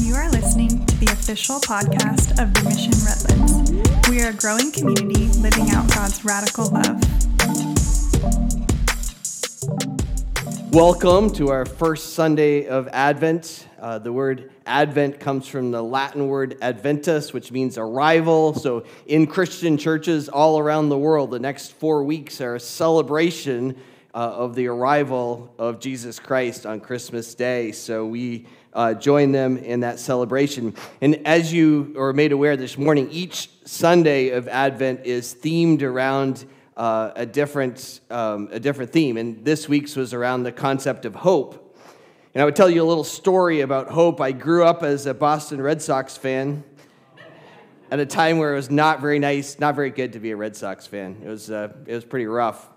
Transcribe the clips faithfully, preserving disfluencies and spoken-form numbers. You are listening to the official podcast of the Mission Redlands. We are a growing community living out God's radical love. Welcome to our first Sunday of Advent. Uh, the word Advent comes from the Latin word Adventus, which means arrival. So in Christian churches all around the world, the next four weeks are a celebration uh, of the arrival of Jesus Christ on Christmas Day. So we uh, join them in that celebration. And as you are made aware this morning, each Sunday of Advent is themed around uh, a different um, a different theme. And this week's was around the concept of hope. And I would tell you a little story about hope. I grew up as a Boston Red Sox fan at a time where it was not very nice, not very good to be a Red Sox fan. It was uh, it was pretty rough.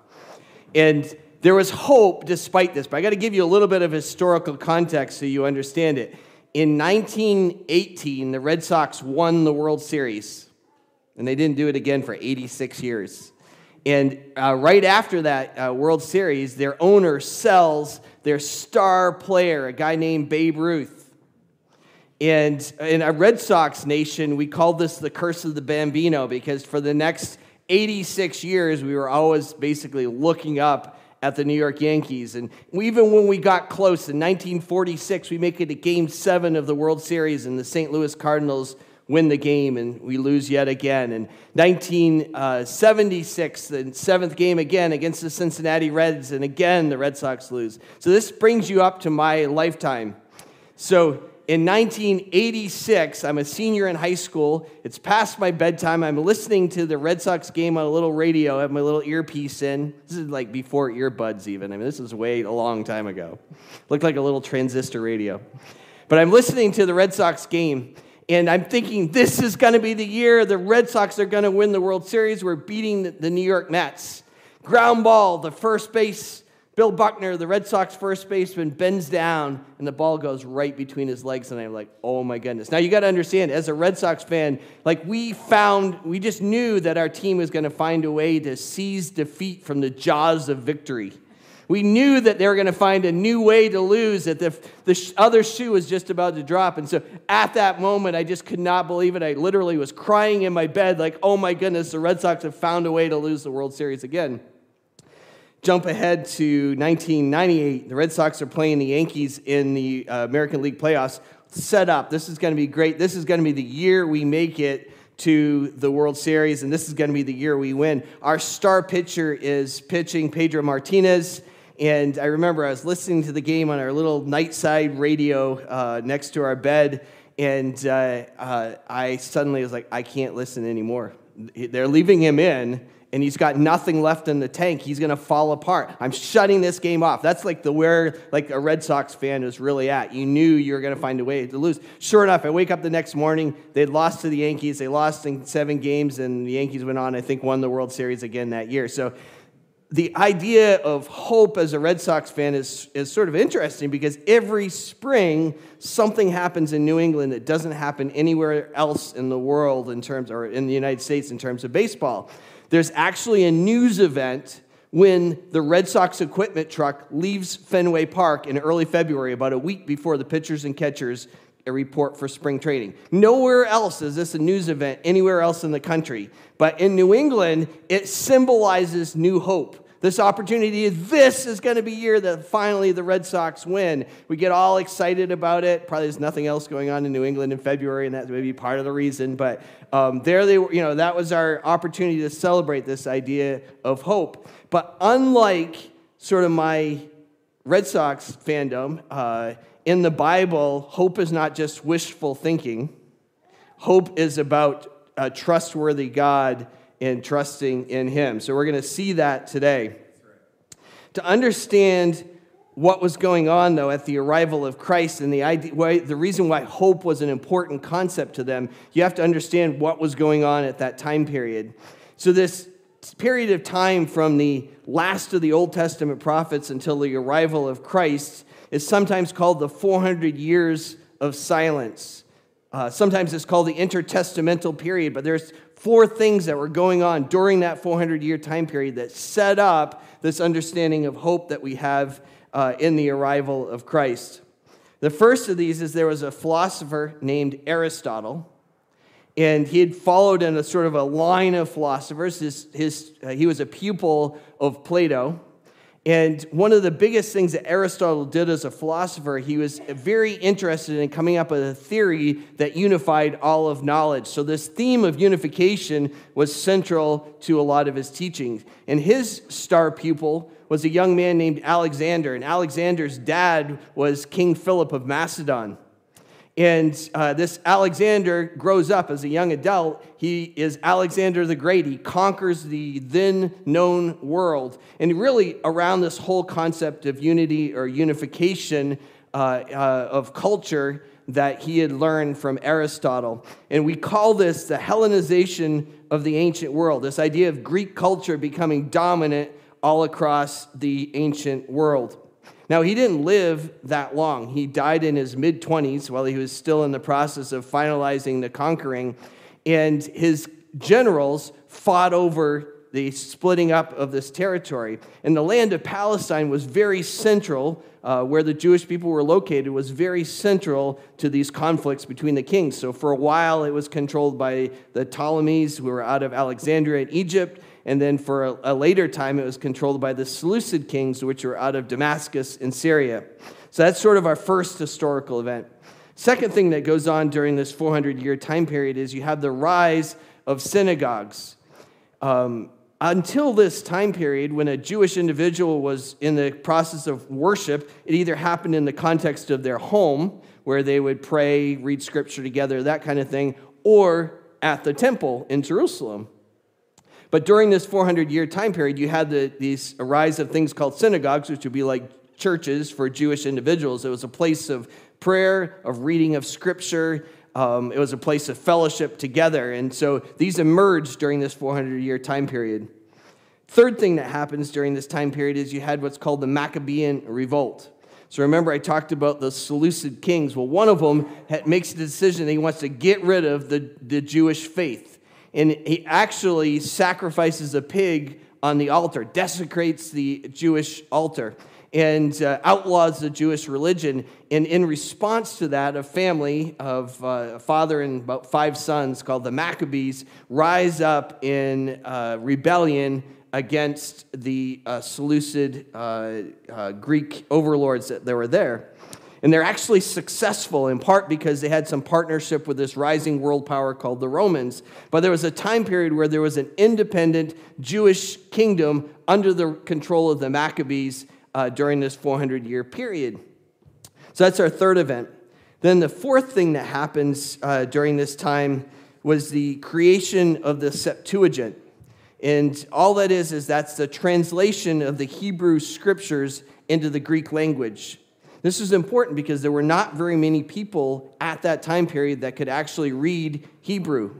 And there was hope despite this. But I got to give you a little bit of historical context so you understand it. In nineteen eighteen, the Red Sox won the World Series, and they didn't do it again for eighty-six years. And uh, right after that uh, World Series, their owner sells their star player, a guy named Babe Ruth. And in a Red Sox nation, we called this the curse of the Bambino, because for the next eighty-six years, we were always basically looking up at the New York Yankees. And even when we got close, in nineteen forty-six, we make it to Game seven of the World Series, and the Saint Louis Cardinals win the game, and we lose yet again. In nineteen seventy-six, the seventh game again against the Cincinnati Reds, and again the Red Sox lose. So this brings you up to my lifetime. So in nineteen eighty-six, I'm a senior in high school. It's past my bedtime. I'm listening to the Red Sox game on a little radio. I have my little earpiece in. This is like before earbuds even. I mean, this is way a long time ago. Looked like a little transistor radio. But I'm listening to the Red Sox game, and I'm thinking, this is going to be the year the Red Sox are going to win the World Series. We're beating the New York Mets. Ground ball, the first base, Bill Buckner, the Red Sox first baseman, bends down, and the ball goes right between his legs, and I'm like, oh my goodness. Now, you got to understand, as a Red Sox fan, like we found, we just knew that our team was going to find a way to seize defeat from the jaws of victory. We knew that they were going to find a new way to lose, that the, the other shoe was just about to drop. And so at that moment, I just could not believe it. I literally was crying in my bed like, oh my goodness, the Red Sox have found a way to lose the World Series again. Jump ahead to nineteen ninety-eight. The Red Sox are playing the Yankees in the uh, American League playoffs. Set up. This is going to be great. This is going to be the year we make it to the World Series, and this is going to be the year we win. Our star pitcher is pitching, Pedro Martinez. And I remember I was listening to the game on our little nightside radio uh, next to our bed, and uh, uh, I suddenly was like, I can't listen anymore. They're leaving him in, and he's got nothing left in the tank. He's going to fall apart. I'm shutting this game off. That's like the where like a Red Sox fan was really at. You knew you were going to find a way to lose. Sure enough, I wake up the next morning. They'd lost to the Yankees. They lost in seven games, and the Yankees went on, I think, won the World Series again that year. So the idea of hope as a Red Sox fan is, is sort of interesting, because every spring something happens in New England that doesn't happen anywhere else in the world in terms, or in the United States in terms of baseball. There's actually a news event when the Red Sox equipment truck leaves Fenway Park in early February, about a week before the pitchers and catchers a report for spring training. Nowhere else is this a news event anywhere else in the country. But in New England, it symbolizes new hope. This opportunity, this is going to be year that finally the Red Sox win. We get all excited about it. Probably there's nothing else going on in New England in February, and that may be part of the reason. But um, there they were, you know, that was our opportunity to celebrate this idea of hope. But unlike sort of my Red Sox fandom, uh, in the Bible, hope is not just wishful thinking. Hope is about a trustworthy God and trusting in him. So we're going to see that today. To understand what was going on, though, at the arrival of Christ and the idea, why, the reason why hope was an important concept to them, you have to understand what was going on at that time period. So this period of time from the last of the Old Testament prophets until the arrival of Christ is sometimes called the four hundred years of silence. Uh, sometimes it's called the intertestamental period, but there's four things that were going on during that four hundred year time period that set up this understanding of hope that we have uh, in the arrival of Christ. The first of these is there was a philosopher named Aristotle, and he had followed in a sort of a line of philosophers. His, his, uh, he was a pupil of Plato. And one of the biggest things that Aristotle did as a philosopher, he was very interested in coming up with a theory that unified all of knowledge. So this theme of unification was central to a lot of his teachings. And his star pupil was a young man named Alexander. And Alexander's dad was King Philip of Macedon. And uh, this Alexander grows up as a young adult. He is Alexander the Great. He conquers the then-known world. And really, around this whole concept of unity or unification uh, uh, of culture that he had learned from Aristotle. And we call this the Hellenization of the ancient world, this idea of Greek culture becoming dominant all across the ancient world. Now, he didn't live that long. He died in his mid-twenties while he was still in the process of finalizing the conquering, and his generals fought over the splitting up of this territory. And the land of Palestine was very central, uh, where the Jewish people were located, was very central to these conflicts between the kings. So for a while, it was controlled by the Ptolemies, who were out of Alexandria in Egypt. And then for a, a later time, it was controlled by the Seleucid kings, which were out of Damascus in Syria. So that's sort of our first historical event. Second thing that goes on during this four hundred year time period is you have the rise of synagogues. Um, until this time period, when a Jewish individual was in the process of worship, it either happened in the context of their home, where they would pray, read scripture together, that kind of thing, or at the temple in Jerusalem. But during this four hundred year time period, you had the, these a rise of things called synagogues, which would be like churches for Jewish individuals. It was a place of prayer, of reading of scripture. Um, it was a place of fellowship together. And so these emerged during this four hundred year time period. Third thing that happens during this time period is you had what's called the Maccabean Revolt. So remember, I talked about the Seleucid kings. Well, one of them had, makes a decision that he wants to get rid of the, the Jewish faith. And he actually sacrifices a pig on the altar, desecrates the Jewish altar, and uh, outlaws the Jewish religion. And in response to that, a family of uh, a father and about five sons called the Maccabees rise up in uh, rebellion against the uh, Seleucid uh, uh, Greek overlords that were there. And they're actually successful in part because they had some partnership with this rising world power called the Romans. But there was a time period where there was an independent Jewish kingdom under the control of the Maccabees uh, during this four hundred year period. So that's our third event. Then the fourth thing that happens uh, during this time was the creation of the Septuagint. And all that is, is that's the translation of the Hebrew scriptures into the Greek language. This is important because there were not very many people at that time period that could actually read Hebrew.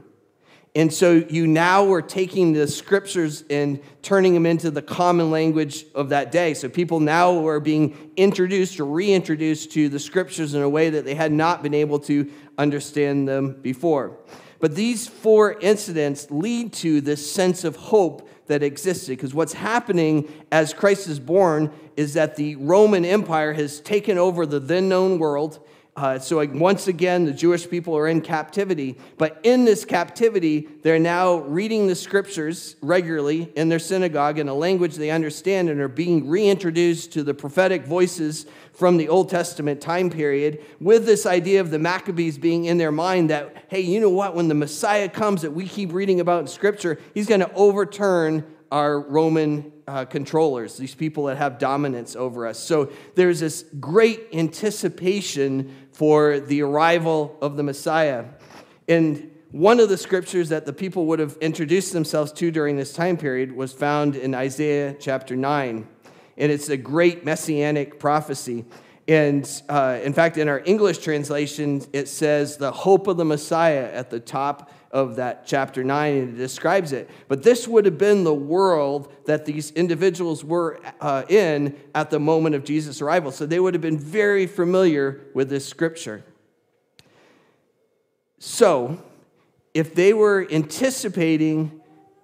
And so you now were taking the scriptures and turning them into the common language of that day. So people now were being introduced or reintroduced to the scriptures in a way that they had not been able to understand them before. But these four incidents lead to this sense of hope that existed, because what's happening as Christ is born is that the Roman Empire has taken over the then known world. Uh, so like, once again, the Jewish people are in captivity. But in this captivity, they're now reading the scriptures regularly in their synagogue in a language they understand, and are being reintroduced to the prophetic voices from the Old Testament time period, with this idea of the Maccabees being in their mind that, hey, you know what, when the Messiah comes that we keep reading about in scripture, he's going to overturn our Roman uh, controllers, these people that have dominance over us. So there's this great anticipation for the arrival of the Messiah. And one of the scriptures that the people would have introduced themselves to during this time period was found in Isaiah chapter nine. And it's a great messianic prophecy. And uh, in fact, in our English translation, it says the hope of the Messiah at the top of that chapter nine, and it describes it. But this would have been the world that these individuals were uh, in at the moment of Jesus' arrival. So they would have been very familiar with this scripture. So if they were anticipating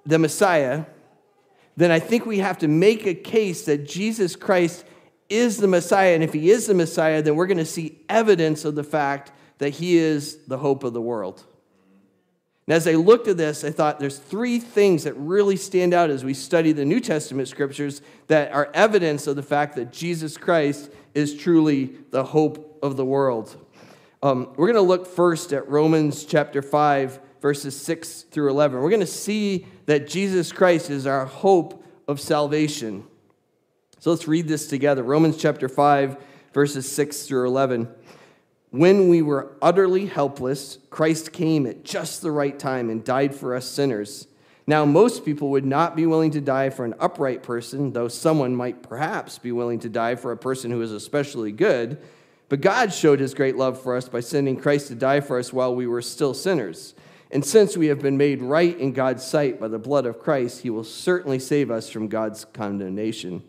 the Messiah, then I think we have to make a case that Jesus Christ is the Messiah, and if he is the Messiah, then we're going to see evidence of the fact that he is the hope of the world. And as I looked at this, I thought there's three things that really stand out as we study the New Testament scriptures that are evidence of the fact that Jesus Christ is truly the hope of the world. Um, we're going to look first at Romans chapter five, verses six through eleven. We're going to see that Jesus Christ is our hope of salvation. So let's read this together. Romans chapter five, verses six through eleven. When we were utterly helpless, Christ came at just the right time and died for us sinners. Now, most people would not be willing to die for an upright person, though someone might perhaps be willing to die for a person who is especially good. But God showed his great love for us by sending Christ to die for us while we were still sinners. And since we have been made right in God's sight by the blood of Christ, he will certainly save us from God's condemnation.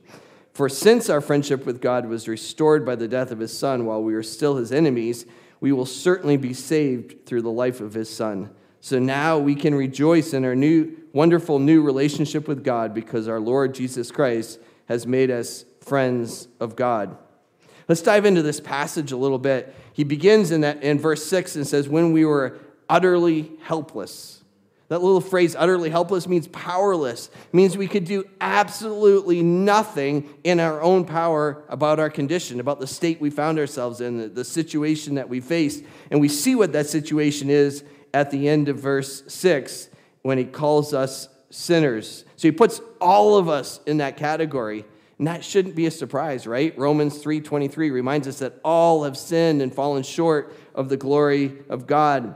For since our friendship with God was restored by the death of his Son while we were still his enemies, we will certainly be saved through the life of his Son. So now we can rejoice in our new, wonderful new relationship with God because our Lord Jesus Christ has made us friends of God. Let's dive into this passage a little bit. He begins in that in verse six and says, when we were utterly helpless. That little phrase, utterly helpless, means powerless. It means we could do absolutely nothing in our own power about our condition, about the state we found ourselves in, the situation that we faced. And we see what that situation is at the end of verse six when he calls us sinners. So he puts all of us in that category. And that shouldn't be a surprise, right? Romans three twenty-three reminds us that all have sinned and fallen short of the glory of God.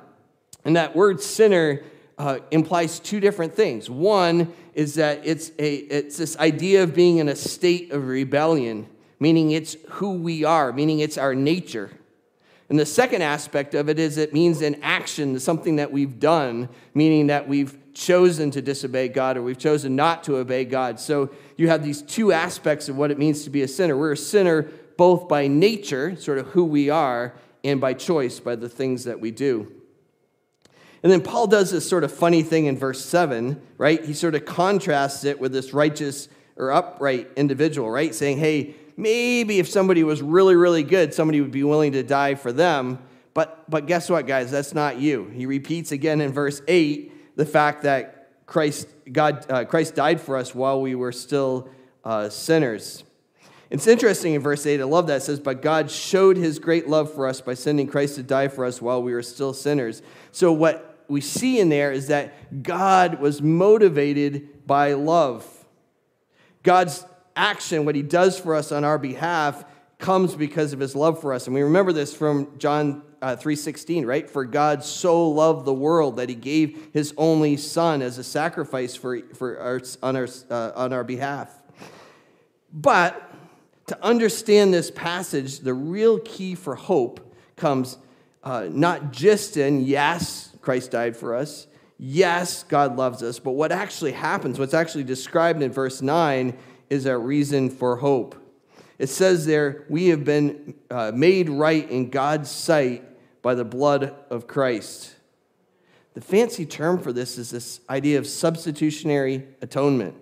And that word sinner Uh, implies two different things. One is that it's a it's this idea of being in a state of rebellion, meaning it's who we are, meaning it's our nature. And the second aspect of it is it means an action, something that we've done, meaning that we've chosen to disobey God or we've chosen not to obey God. So you have these two aspects of what it means to be a sinner. We're a sinner both by nature, sort of who we are, and by choice, by the things that we do. And then Paul does this sort of funny thing in verse seven, right? He sort of contrasts it with this righteous or upright individual, right? Saying, hey, maybe if somebody was really, really good, somebody would be willing to die for them. But, but guess what, guys? That's not you. He repeats again in verse eight the fact that Christ, God, uh, Christ died for us while we were still uh, sinners. It's interesting in verse eight. I love that. It says, but God showed his great love for us by sending Christ to die for us while we were still sinners. So what we see in there is that God was motivated by love. God's action, what he does for us on our behalf, comes because of his love for us. And we remember this from John uh, three sixteen, right? For God so loved the world that he gave his only son as a sacrifice for, for our, on, our, uh, on our behalf. But to understand this passage, the real key for hope comes uh, not just in, yes, Christ died for us. Yes, God loves us. But what actually happens, what's actually described in verse nine, is our reason for hope. It says there, we have been uh, made right in God's sight by the blood of Christ. The fancy term for this is this idea of substitutionary atonement.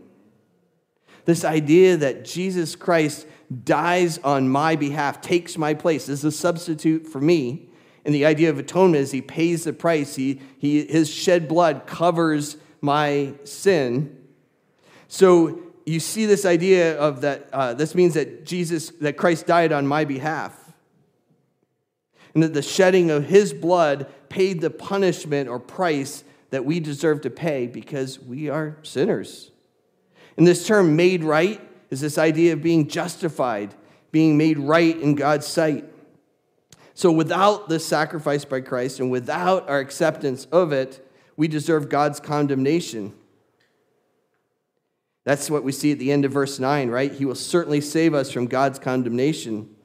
This idea that Jesus Christ dies on my behalf, takes my place, is a substitute for me. And the idea of atonement is he pays the price. He, he, his shed blood covers my sin. So you see this idea of that, uh, this means that Jesus, that Christ died on my behalf. And that the shedding of his blood paid the punishment or price that we deserve to pay because we are sinners. And this term made right is this idea of being justified, being made right in God's sight. So without the sacrifice by Christ and without our acceptance of it, we deserve God's condemnation. That's what we see at the end of verse nine, right? He will certainly save us from God's condemnation.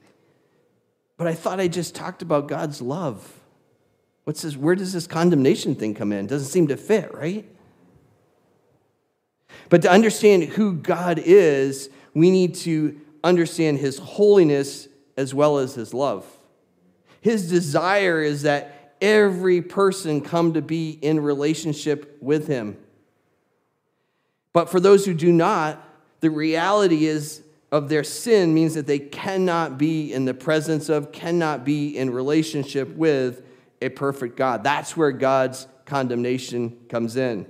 But I thought I just talked about God's love. What's this? Where does this condemnation thing come in? It doesn't seem to fit, right? But to understand who God is, we need to understand his holiness as well as his love. His desire is that every person come to be in relationship with him. But for those who do not, the reality is of their sin means that they cannot be in the presence of, cannot be in relationship with a perfect God. That's where God's condemnation comes in.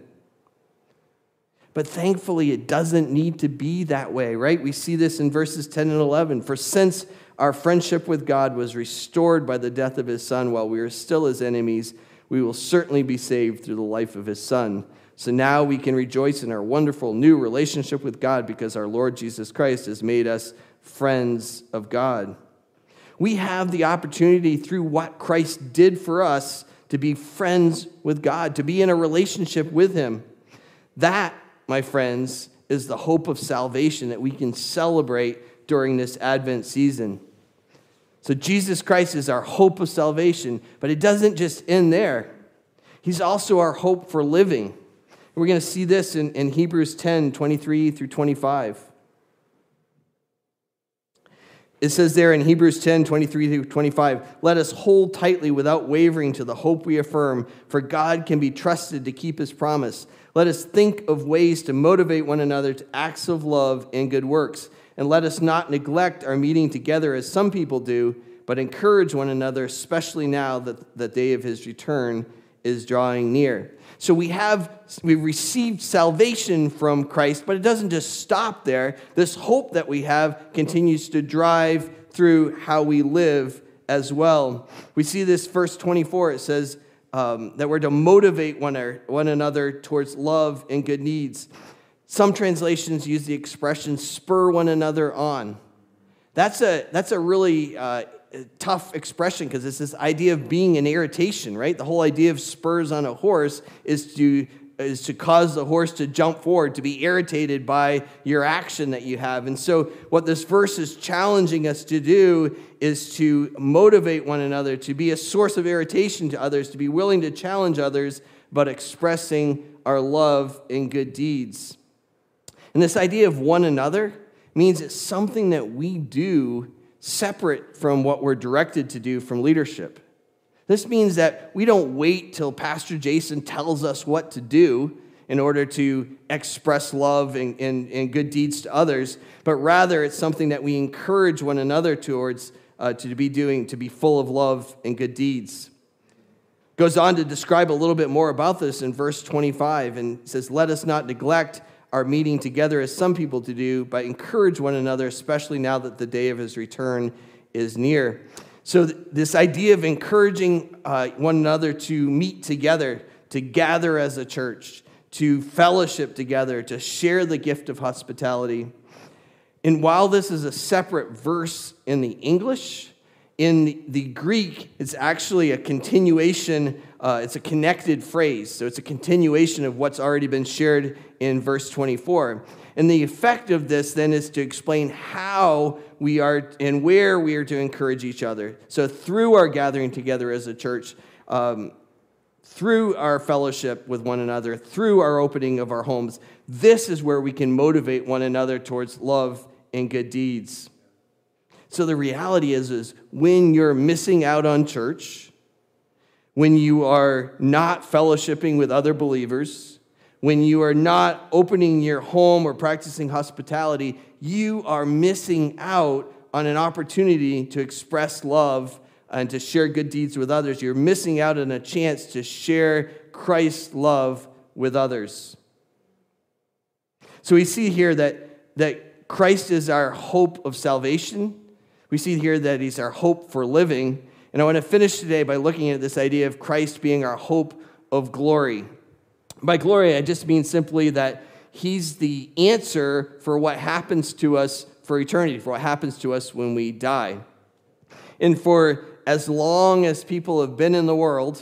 But thankfully, it doesn't need to be that way, right? We see this in verses ten and eleven. For since our friendship with God was restored by the death of his son while we were still his enemies, we will certainly be saved through the life of his son. So now we can rejoice in our wonderful new relationship with God because our Lord Jesus Christ has made us friends of God. We have the opportunity through what Christ did for us to be friends with God, to be in a relationship with him. That, my friends, is the hope of salvation that we can celebrate during this Advent season. So Jesus Christ is our hope of salvation, but it doesn't just end there. He's also our hope for living. And we're going to see this in, in Hebrews ten, twenty-three through twenty-five. It says there in Hebrews ten, twenty-three through twenty-five, let us hold tightly without wavering to the hope we affirm, for God can be trusted to keep his promise. Let us think of ways to motivate one another to acts of love and good works. And let us not neglect our meeting together as some people do, but encourage one another, especially now that the day of his return is drawing near. So we have we received salvation from Christ, but it doesn't just stop there. This hope that we have continues to drive through how we live as well. We see this verse twenty-four. It says um, that we're to motivate one, or, one another towards love and good deeds. Some translations use the expression spur one another on. That's a, that's a really uh, tough expression because it's this idea of being an irritation, right? The whole idea of spurs on a horse is to, is to cause the horse to jump forward, to be irritated by your action that you have. And so what this verse is challenging us to do is to motivate one another, to be a source of irritation to others, to be willing to challenge others, but expressing our love in good deeds. And this idea of one another means it's something that we do separate from what we're directed to do from leadership. This means that we don't wait till Pastor Jason tells us what to do in order to express love and, and, and good deeds to others, but rather it's something that we encourage one another towards uh, to be doing, to be full of love and good deeds. Goes on to describe a little bit more about this in verse twenty-five and says, let us not neglect our meeting together as some people to do, but encourage one another, especially now that the day of his return is near. So th- this idea of encouraging uh, one another to meet together, to gather as a church, to fellowship together, to share the gift of hospitality. And while this is a separate verse in the English, in the, the Greek, it's actually a continuation, uh, it's a connected phrase. So it's a continuation of what's already been shared in verse twenty-four. And the effect of this then is to explain how we are and where we are to encourage each other. So through our gathering together as a church, um, through our fellowship with one another, through our opening of our homes, this is where we can motivate one another towards love and good deeds. So the reality is, is when you're missing out on church, when you are not fellowshipping with other believers, when you are not opening your home or practicing hospitality, you are missing out on an opportunity to express love and to share good deeds with others. You're missing out on a chance to share Christ's love with others. So we see here that, that Christ is our hope of salvation. We see here that he's our hope for living. And I want to finish today by looking at this idea of Christ being our hope of glory. By glory, I just mean simply that he's the answer for what happens to us for eternity, for what happens to us when we die. And for as long as people have been in the world,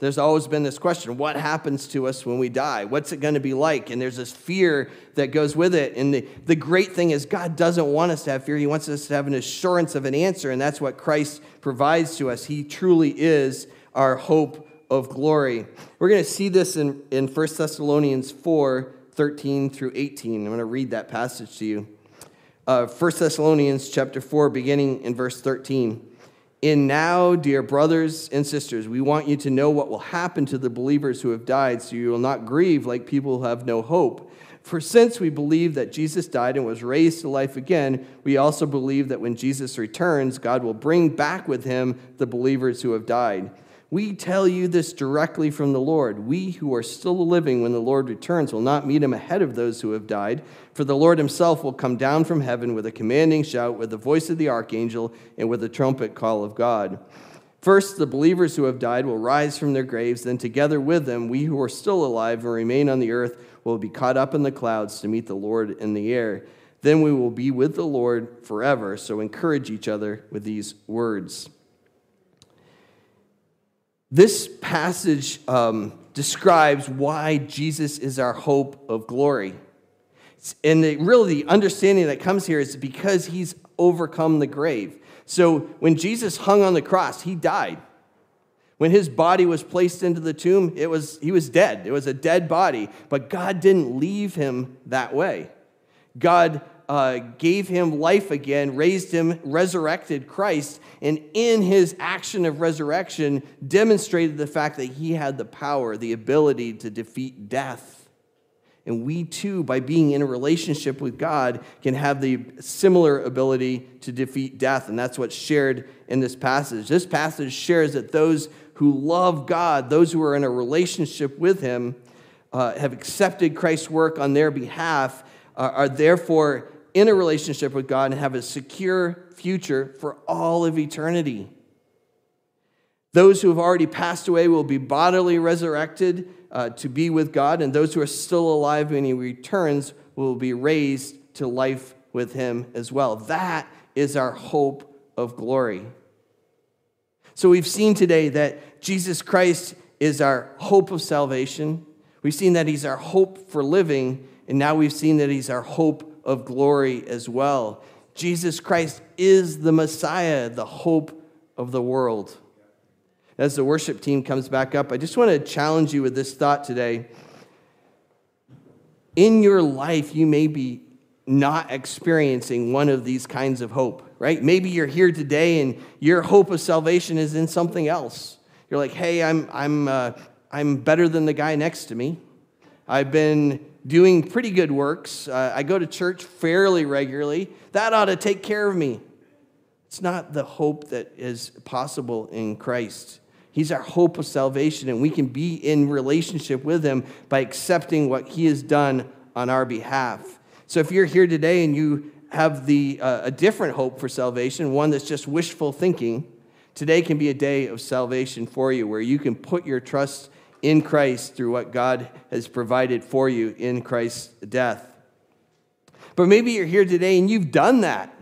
there's always been this question, what happens to us when we die? What's it going to be like? And there's this fear that goes with it. And the, the great thing is God doesn't want us to have fear. He wants us to have an assurance of an answer, and that's what Christ provides to us. He truly is our hope of glory. We're going to see this in, in First Thessalonians four, thirteen through eighteen. I'm going to read that passage to you. Uh, First Thessalonians chapter four, beginning in verse thirteen. And now, dear brothers and sisters, we want you to know what will happen to the believers who have died, so you will not grieve like people who have no hope. For since we believe that Jesus died and was raised to life again, we also believe that when Jesus returns, God will bring back with him the believers who have died. We tell you this directly from the Lord. We who are still living when the Lord returns will not meet him ahead of those who have died, for the Lord himself will come down from heaven with a commanding shout, with the voice of the archangel, and with the trumpet call of God. First, the believers who have died will rise from their graves, then together with them, we who are still alive and remain on the earth will be caught up in the clouds to meet the Lord in the air. Then we will be with the Lord forever, so encourage each other with these words. This passage um, describes why Jesus is our hope of glory. And the, really the understanding that comes here is because he's overcome the grave. So when Jesus hung on the cross, he died. When his body was placed into the tomb, it was, he was dead. It was a dead body. But God didn't leave him that way. God uh, gave him life again, raised him, resurrected Christ, and in his action of resurrection demonstrated the fact that he had the power, the ability to defeat death. And we too, by being in a relationship with God, can have the similar ability to defeat death. And that's what's shared in this passage. This passage shares that those who love God, those who are in a relationship with him, uh, have accepted Christ's work on their behalf, uh, are therefore in a relationship with God and have a secure future for all of eternity. Those who have already passed away will be bodily resurrected uh, to be with God, and those who are still alive when he returns will be raised to life with him as well. That is our hope of glory. So we've seen today that Jesus Christ is our hope of salvation. We've seen that he's our hope for living, and now we've seen that he's our hope of glory as well. Jesus Christ is the Messiah, the hope of the world. As the worship team comes back up, I just want to challenge you with this thought today. In your life, you may be not experiencing one of these kinds of hope, right? Maybe you're here today and your hope of salvation is in something else. You're like, hey, I'm, I'm, uh, I'm better than the guy next to me. I've been doing pretty good works. Uh, I go to church fairly regularly. That ought to take care of me. It's not the hope that is possible in Christ. He's our hope of salvation, and we can be in relationship with him by accepting what he has done on our behalf. So if you're here today and you have the, uh, a different hope for salvation, one that's just wishful thinking, today can be a day of salvation for you, where you can put your trust in Christ through what God has provided for you in Christ's death. But maybe you're here today and you've done that.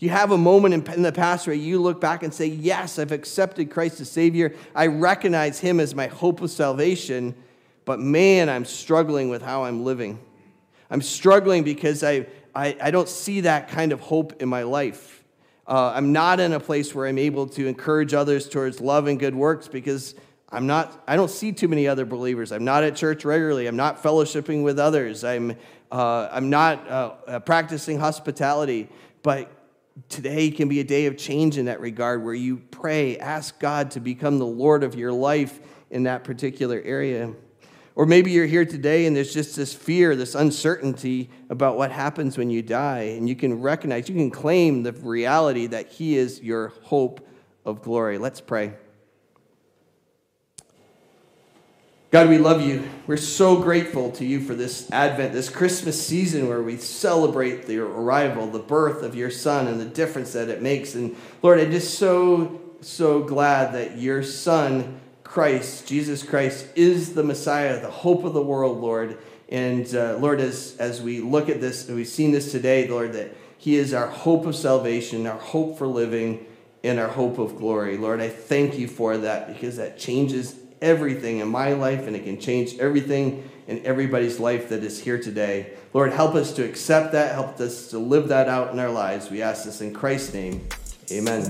You have a moment in the past where you look back and say, yes, I've accepted Christ as Savior. I recognize him as my hope of salvation, but man, I'm struggling with how I'm living. I'm struggling because I, I, I don't see that kind of hope in my life. Uh, I'm not in a place where I'm able to encourage others towards love and good works because I'm not, I don't see too many other believers. I'm not at church regularly. I'm not fellowshipping with others. I'm, uh, I'm not uh, practicing hospitality, but today can be a day of change in that regard, where you pray, ask God to become the Lord of your life in that particular area. Or maybe you're here today and there's just this fear, this uncertainty about what happens when you die, and you can recognize, you can claim the reality that he is your hope of glory. Let's pray. God, we love you. We're so grateful to you for this Advent, this Christmas season where we celebrate the arrival, the birth of your son and the difference that it makes. And Lord, I'm just so, so glad that your son, Christ, Jesus Christ, is the Messiah, the hope of the world, Lord. And uh, Lord, as, as we look at this, we've seen this today, Lord, that he is our hope of salvation, our hope for living, and our hope of glory. Lord, I thank you for that, because that changes everything in my life, and it can change everything in everybody's life that is here today. Lord, help us to accept that. Help us to live that out in our lives. We ask this in Christ's name. Amen.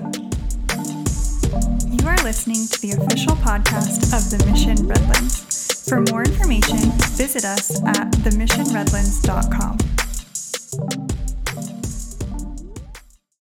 You are listening to the official podcast of the Mission Redlands. For more information, visit us at the mission redlands dot com.